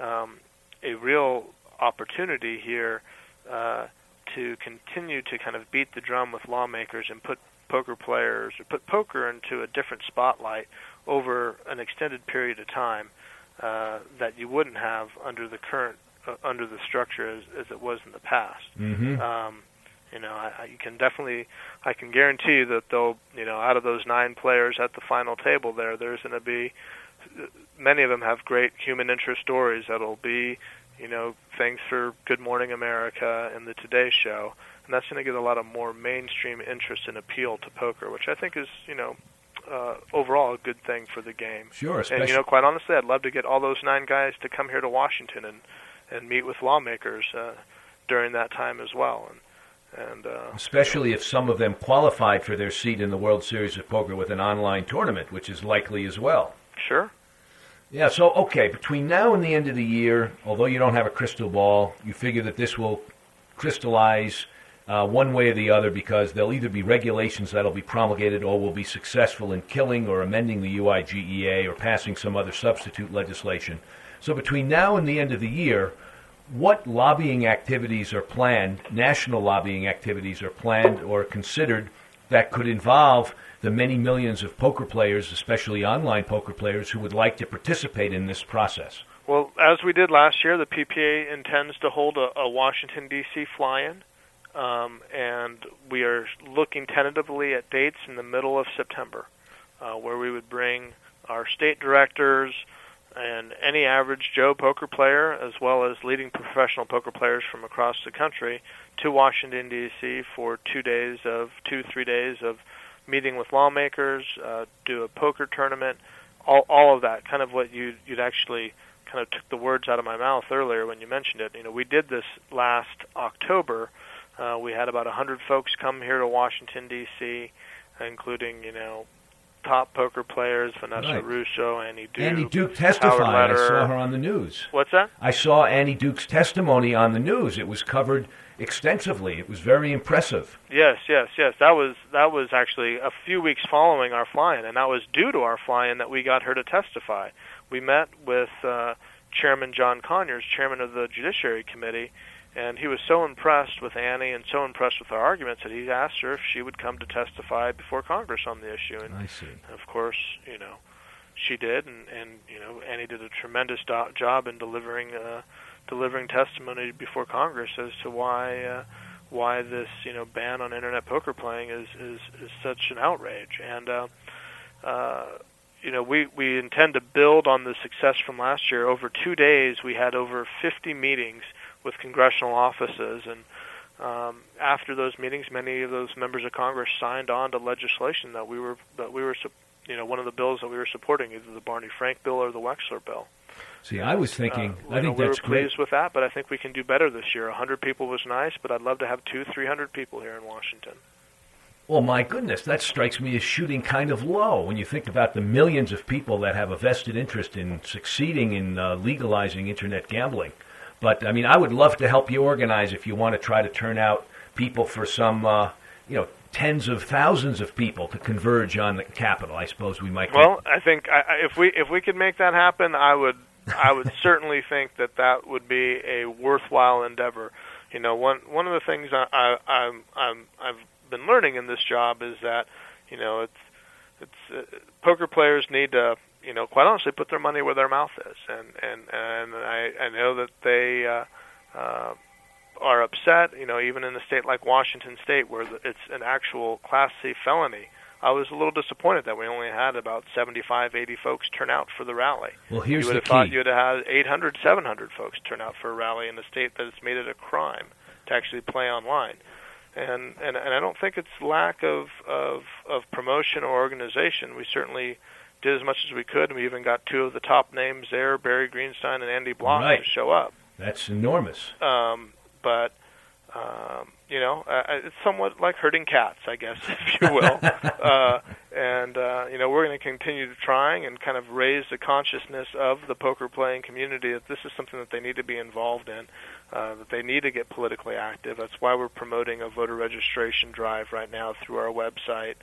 a real opportunity here to continue to kind of beat the drum with lawmakers and put poker into a different spotlight over an extended period of time that you wouldn't have under the current under the structure as it was in the past. Mm-hmm. You know, I can guarantee you that they'll, you know, out of those 9 players at the final table there's going to be many of them have great human interest stories that'll be, you know, things for Good Morning America and the Today Show. And that's going to get a lot of more mainstream interest and appeal to poker, which I think is, you know, overall a good thing for the game. Sure, especially. And, you know, quite honestly, I'd love to get all those 9 guys to come here to Washington and meet with lawmakers during that time as well. And especially if some of them qualified for their seat in the World Series of Poker with an online tournament, which is likely as well. Sure. Yeah, so, okay, between now and the end of the year, although you don't have a crystal ball, you figure that this will crystallize one way or the other, because there'll either be regulations that'll be promulgated or will be successful in killing or amending the UIGEA or passing some other substitute legislation. So between now and the end of the year, what lobbying activities are planned, national lobbying activities are planned or considered that could involve the many millions of poker players, especially online poker players, who would like to participate in this process? Well, as we did last year, the PPA intends to hold a Washington, D.C. fly-in. And we are looking tentatively at dates in the middle of September, where we would bring our state directors and any average Joe poker player, as well as leading professional poker players from across the country, to Washington, D.C. for 3 days of meeting with lawmakers, do a poker tournament, all of that, kind of what you'd actually kind of took the words out of my mouth earlier when you mentioned it. You know, we did this last October. We had about 100 folks come here to Washington, D.C., including, you know, top poker players, Vanessa Russo, Annie Duke. Annie Duke testified. I saw her on the news. What's that? I saw Annie Duke's testimony on the news. It was covered extensively. It was very impressive. Yes. That was actually a few weeks following our fly-in, and that was due to our fly-in that we got her to testify. We met with Chairman John Conyers, chairman of the Judiciary Committee, and he was so impressed with Annie and so impressed with our arguments that he asked her if she would come to testify before Congress on the issue. And I see. Of course, you know, she did, and you know, Annie did a tremendous job in delivering testimony before Congress as to why this, you know, ban on internet poker playing is such an outrage. And We intend to build on the success from last year. Over 2 days, we had over 50 meetings with congressional offices, and after those meetings, many of those members of Congress signed on to legislation that we were one of the bills that we were supporting, either the Barney Frank bill or the Wexler bill. See, I was thinking, I think that's great. We were pleased with that, but I think we can do better this year. 100 people was nice, but I'd love to have 200-300 people here in Washington. Well, my goodness, that strikes me as shooting kind of low when you think about the millions of people that have a vested interest in succeeding in legalizing internet gambling. But, I mean, I would love to help you organize if you want to try to turn out people for some, tens of thousands of people to converge on the Capitol. I suppose we might. Well, I think if we could make that happen, I would certainly think that would be a worthwhile endeavor. You know, one of the things I've been learning in this job is that, you know, it's poker players need to, you know, quite honestly, put their money where their mouth is, and I know that they are upset, you know, even in a state like Washington State where it's an actual Class C felony. I was a little disappointed that we only had about 75, 80 folks turn out for the rally. Well, here's the key. You would have thought you would have had 800, 700 folks turn out for a rally in a state that has made it a crime to actually play online. And I don't think it's lack of promotion or organization. We certainly did as much as we could, and we even got two of the top names there, Barry Greenstein and Andy Bloch, to show up. That's enormous. But, it's somewhat like herding cats, I guess, if you will. We're going to continue trying and kind of raise the consciousness of the poker playing community that this is something that they need to be involved in, that they need to get politically active. That's why we're promoting a voter registration drive right now through our website,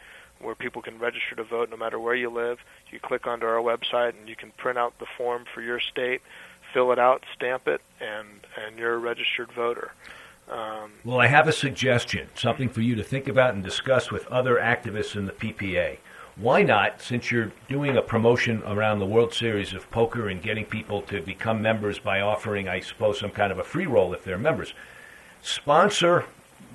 where people can register to vote no matter where you live. You click onto our website and you can print out the form for your state, fill it out, stamp it, and you're a registered voter. Well, I have a suggestion, something for you to think about and discuss with other activists in the PPA. Why not, since you're doing a promotion around the World Series of Poker and getting people to become members by offering, I suppose, some kind of a free roll if they're members, sponsor,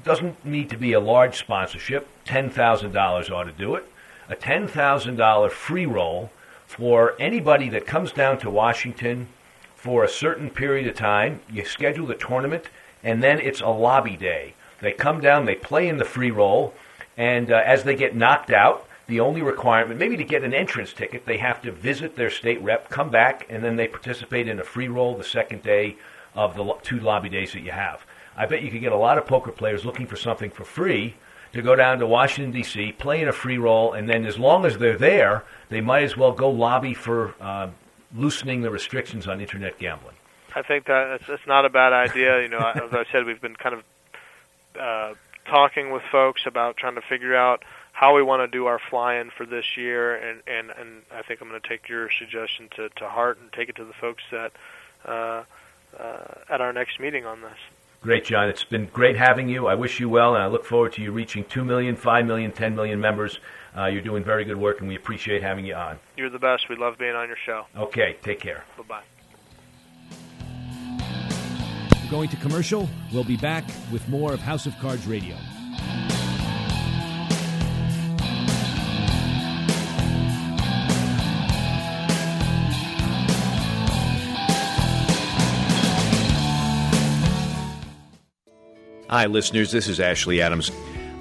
doesn't need to be a large sponsorship, $10,000 ought to do it, a $10,000 free roll for anybody that comes down to Washington for a certain period of time. You schedule the tournament, and then it's a lobby day. They come down, they play in the free roll, and as they get knocked out, the only requirement, maybe to get an entrance ticket, they have to visit their state rep, come back, and then they participate in a free roll the second day of the two lobby days that you have. I bet you could get a lot of poker players looking for something for free to go down to Washington, D.C., play in a free roll, and then as long as they're there, they might as well go lobby for loosening the restrictions on internet gambling. I think that's not a bad idea. You know, as I said, we've been kind of talking with folks about trying to figure out how we want to do our fly-in for this year, and I think I'm going to take your suggestion to heart and take it to the folks that at our next meeting on this. Great, John. It's been great having you. I wish you well, and I look forward to you reaching 2 million, 5 million, 10 million members. You're doing very good work, and we appreciate having you on. You're the best. We love being on your show. Okay. Take care. Bye-bye. We're going to commercial. We'll be back with more of House of Cards Radio. Hi, listeners. This is Ashley Adams.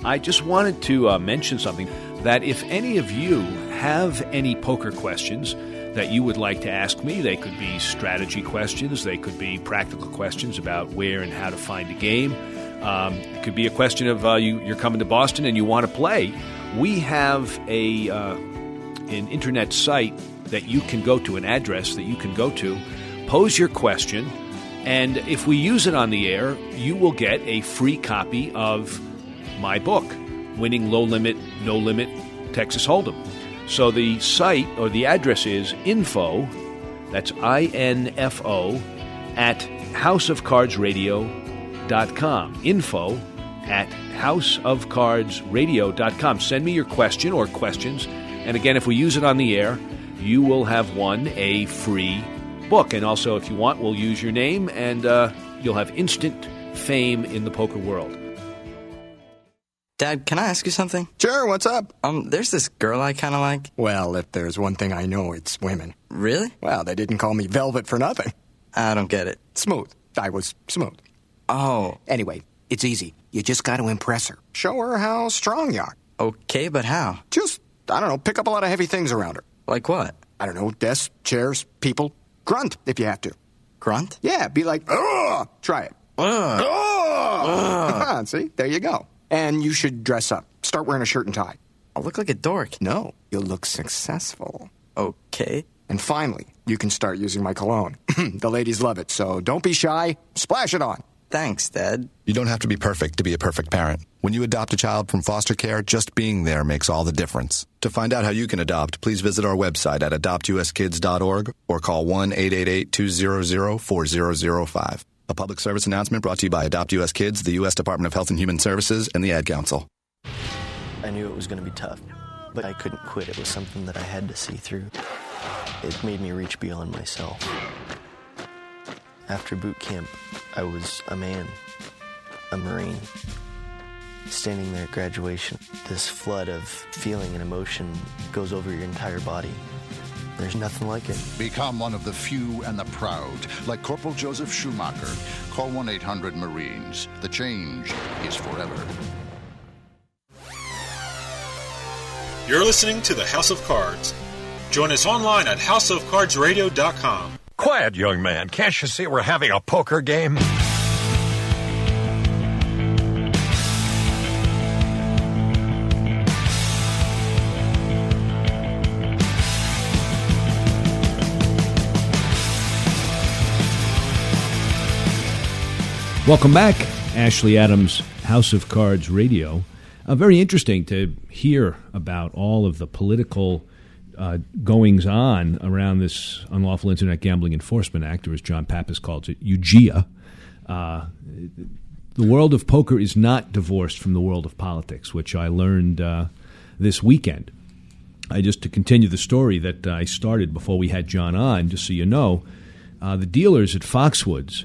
I just wanted to mention something, that if any of you have any poker questions that you would like to ask me, they could be strategy questions, they could be practical questions about where and how to find a game. It could be a question of you're coming to Boston and you want to play. We have an internet site that you can go to, an address that you can go to, pose your question, and if we use it on the air, you will get a free copy of my book, Winning Low Limit, No Limit, Texas Hold'em. So the site or the address is info, that's I-N-F-O, at houseofcardsradio.com. Info at houseofcardsradio.com. Send me your question or questions. And again, if we use it on the air, you will have won a free book. And also, if you want, we'll use your name, and you'll have instant fame in the poker world. Dad, can I ask you something? Sure, what's up? There's this girl I kind of like. Well, if there's one thing I know, it's women. Really? Well, they didn't call me Velvet for nothing. I don't get it. Smooth. I was smooth. Oh. Anyway, it's easy. You just got to impress her. Show her how strong you are. Okay, but how? Just, I don't know, pick up a lot of heavy things around her. Like what? I don't know, desks, chairs, people. Grunt, if you have to. Grunt? Yeah, be like, ugh! Try it. Ugh! Ugh! See? There you go. And you should dress up. Start wearing a shirt and tie. I'll look like a dork. No, you'll look successful. Okay. And finally, you can start using my cologne. The ladies love it, so don't be shy. Splash it on. Thanks, Dad. You don't have to be perfect to be a perfect parent. When you adopt a child from foster care, just being there makes all the difference. To find out how you can adopt, please visit our website at adoptuskids.org or call 1-888-200-4005. A public service announcement brought to you by Adopt U.S. Kids, the U.S. Department of Health and Human Services, and the Ad Council. I knew it was going to be tough, but I couldn't quit. It was something that I had to see through. It made me reach beyond myself. After boot camp, I was a man, a Marine. Standing there at graduation, this flood of feeling and emotion goes over your entire body. There's nothing like it. Become one of the few and the proud, like Corporal Joseph Schumacher. Call 1-800-MARINES. The change is forever. You're listening to the House of Cards. Join us online at houseofcardsradio.com. Quiet, young man. Can't you see we're having a poker game? Welcome back, Ashley Adams, House of Cards Radio. Very interesting to hear about all of the political goings-on around this Unlawful Internet Gambling Enforcement Act, or as John Pappas calls it, UIGEA. The world of poker is not divorced from the world of politics, which I learned this weekend. Just to continue the story that I started before we had John on, just so you know, the dealers at Foxwoods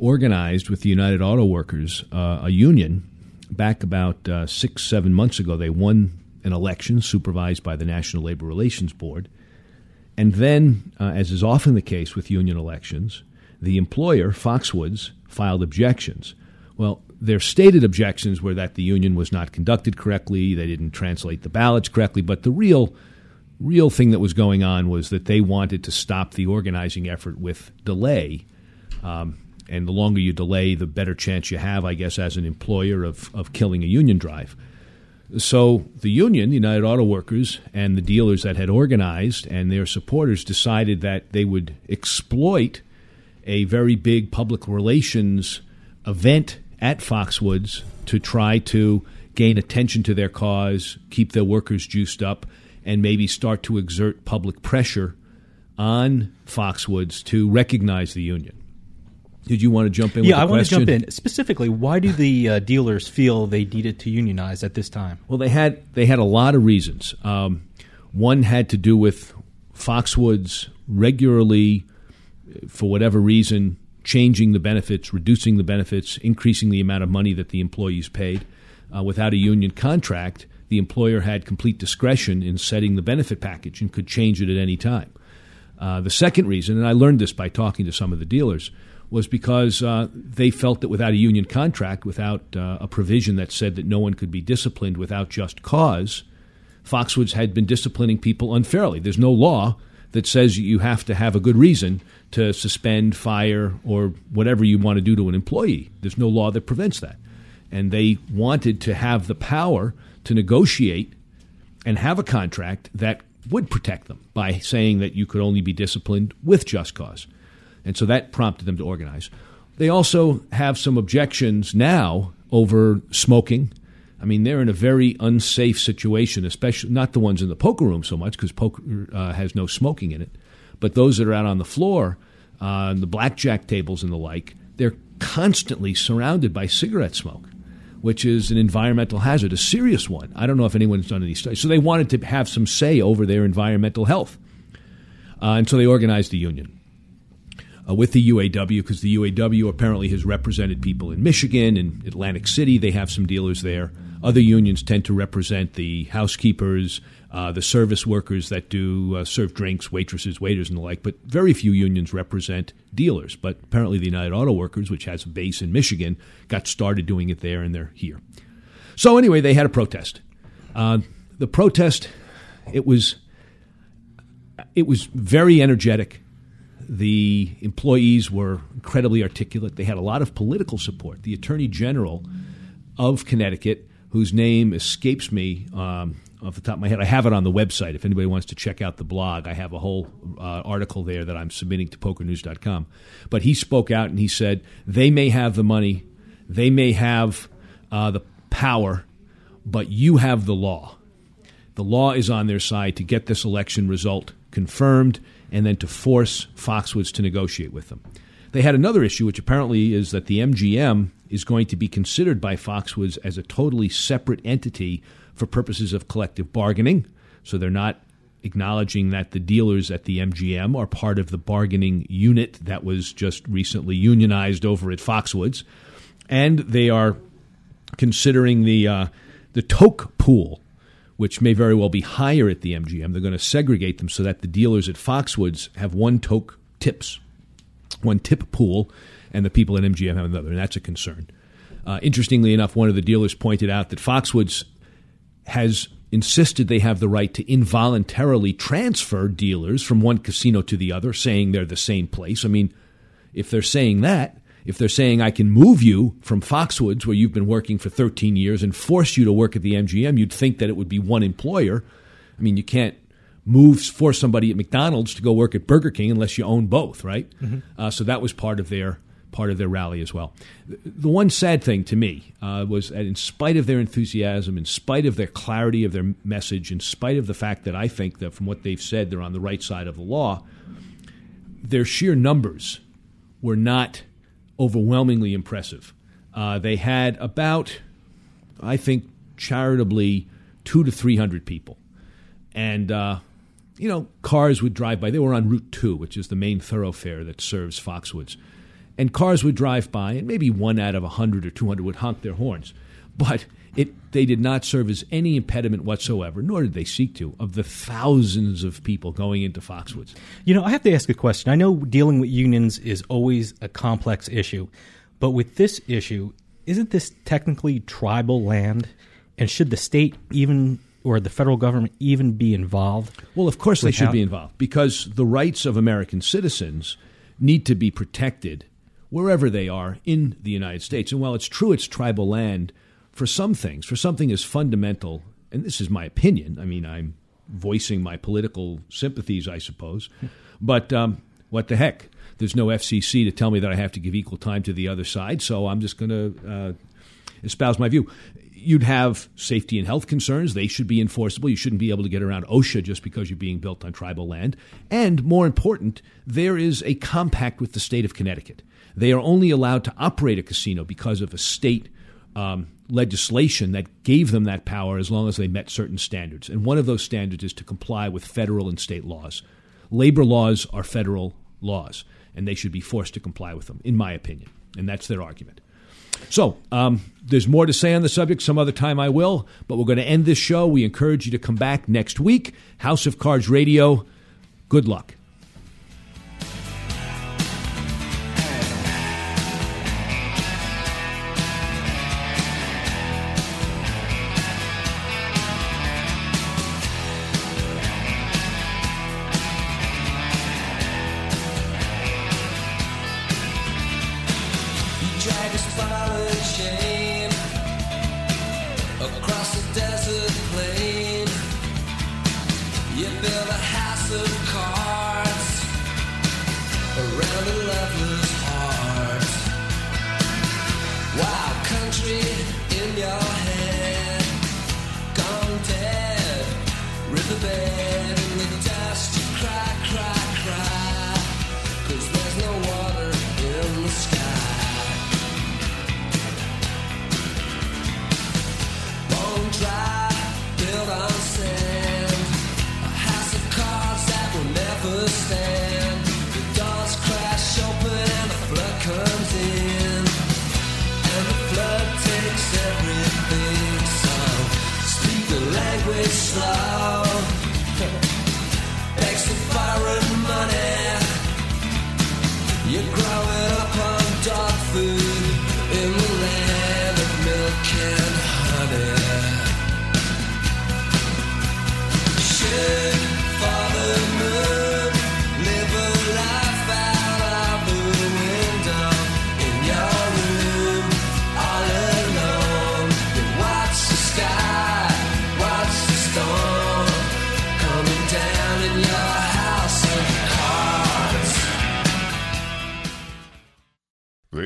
organized with the United Auto Workers, a union, back about 6-7 months ago. They won an election supervised by the National Labor Relations Board. And then, as is often the case with union elections, the employer, Foxwoods, filed objections. Well, their stated objections were that the union was not conducted correctly, they didn't translate the ballots correctly, but the real thing that was going on was that they wanted to stop the organizing effort with delay. And the longer you delay, the better chance you have, I guess, as an employer of killing a union drive. So the union, the United Auto Workers, and the dealers that had organized and their supporters decided that they would exploit a very big public relations event at Foxwoods to try to gain attention to their cause, keep their workers juiced up, and maybe start to exert public pressure on Foxwoods to recognize the union. Did you want to jump in with a question? Yeah, I want to jump in. Specifically, why do the dealers feel they needed to unionize at this time? Well, they had a lot of reasons. One had to do with Foxwoods regularly, for whatever reason, changing the benefits, reducing the benefits, increasing the amount of money that the employees paid. Without a union contract, the employer had complete discretion in setting the benefit package and could change it at any time. The second reason, and I learned this by talking to some of the dealers, was because they felt that without a union contract, without a provision that said that no one could be disciplined without just cause, Foxwoods had been disciplining people unfairly. There's no law that says you have to have a good reason to suspend, fire, or whatever you want to do to an employee. There's no law that prevents that. And they wanted to have the power to negotiate and have a contract that would protect them by saying that you could only be disciplined with just cause. And so that prompted them to organize. They also have some objections now over smoking. I mean, they're in a very unsafe situation, especially not the ones in the poker room so much because poker has no smoking in it. But those that are out on the floor, on the blackjack tables and the like, they're constantly surrounded by cigarette smoke, which is an environmental hazard, a serious one. I don't know if anyone's done any studies. So they wanted to have some say over their environmental health. And so they organized the union. with the UAW, because the UAW apparently has represented people in Michigan and Atlantic City. They have some dealers there. Other unions tend to represent the housekeepers, the service workers that do serve drinks, waitresses, waiters, and the like. But very few unions represent dealers. But apparently the United Auto Workers, which has a base in Michigan, got started doing it there, and they're here. So anyway, they had a protest. The protest, it was very energetic. The employees were incredibly articulate. They had a lot of political support. The Attorney General of Connecticut, whose name escapes me off the top of my head. I have it on the website. If anybody wants to check out the blog, I have a whole article there that I'm submitting to pokernews.com. But he spoke out and he said, they may have the money, they may have the power, but you have the law. The law is on their side to get this election result confirmed and then to force Foxwoods to negotiate with them. They had another issue, which apparently is that the MGM is going to be considered by Foxwoods as a totally separate entity for purposes of collective bargaining. So they're not acknowledging that the dealers at the MGM are part of the bargaining unit that was just recently unionized over at Foxwoods. And they are considering the toke pool, which may very well be higher at the MGM. They're going to segregate them so that the dealers at Foxwoods have one toke tips, one tip pool, and the people at MGM have another, and that's a concern. Interestingly enough, one of the dealers pointed out that Foxwoods has insisted they have the right to involuntarily transfer dealers from one casino to the other, saying they're the same place. I mean, if they're saying that, if they're saying I can move you from Foxwoods, where you've been working for 13 years, and force you to work at the MGM, you'd think that it would be one employer. I mean, you can't force somebody at McDonald's to go work at Burger King unless you own both, right? Mm-hmm. So that was part of their rally as well. The one sad thing to me was that in spite of their enthusiasm, in spite of their clarity of their message, in spite of the fact that I think that from what they've said they're on the right side of the law, their sheer numbers were not overwhelmingly impressive. They had about, I think, charitably 200 to 300 people. And cars would drive by. They were on Route 2, which is the main thoroughfare that serves Foxwoods. And cars would drive by, and maybe one out of 100 or 200 would honk their horns. But they did not serve as any impediment whatsoever, nor did they seek to, of the thousands of people going into Foxwoods. You know, I have to ask a question. I know dealing with unions is always a complex issue, but with this issue, isn't this technically tribal land? And should the state even, or the federal government even, be involved? Well, of course they should be involved, because the rights of American citizens need to be protected wherever they are in the United States. And while it's true it's tribal land for some things, for something as fundamental, and this is my opinion, I mean, I'm voicing my political sympathies, I suppose, but what the heck? There's no FCC to tell me that I have to give equal time to the other side, so I'm just going to espouse my view. You'd have safety and health concerns. They should be enforceable. You shouldn't be able to get around OSHA just because you're being built on tribal land. And more important, there is a compact with the state of Connecticut. They are only allowed to operate a casino because of a state legislation that gave them that power as long as they met certain standards. And one of those standards is to comply with federal and state laws. Labor laws are federal laws, and they should be forced to comply with them, in my opinion. And that's their argument. So there's more to say on the subject. Some other time I will, but we're going to end this show. We encourage you to come back next week. House of Cards Radio, good luck. Dry, built on sand, a house of cards that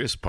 This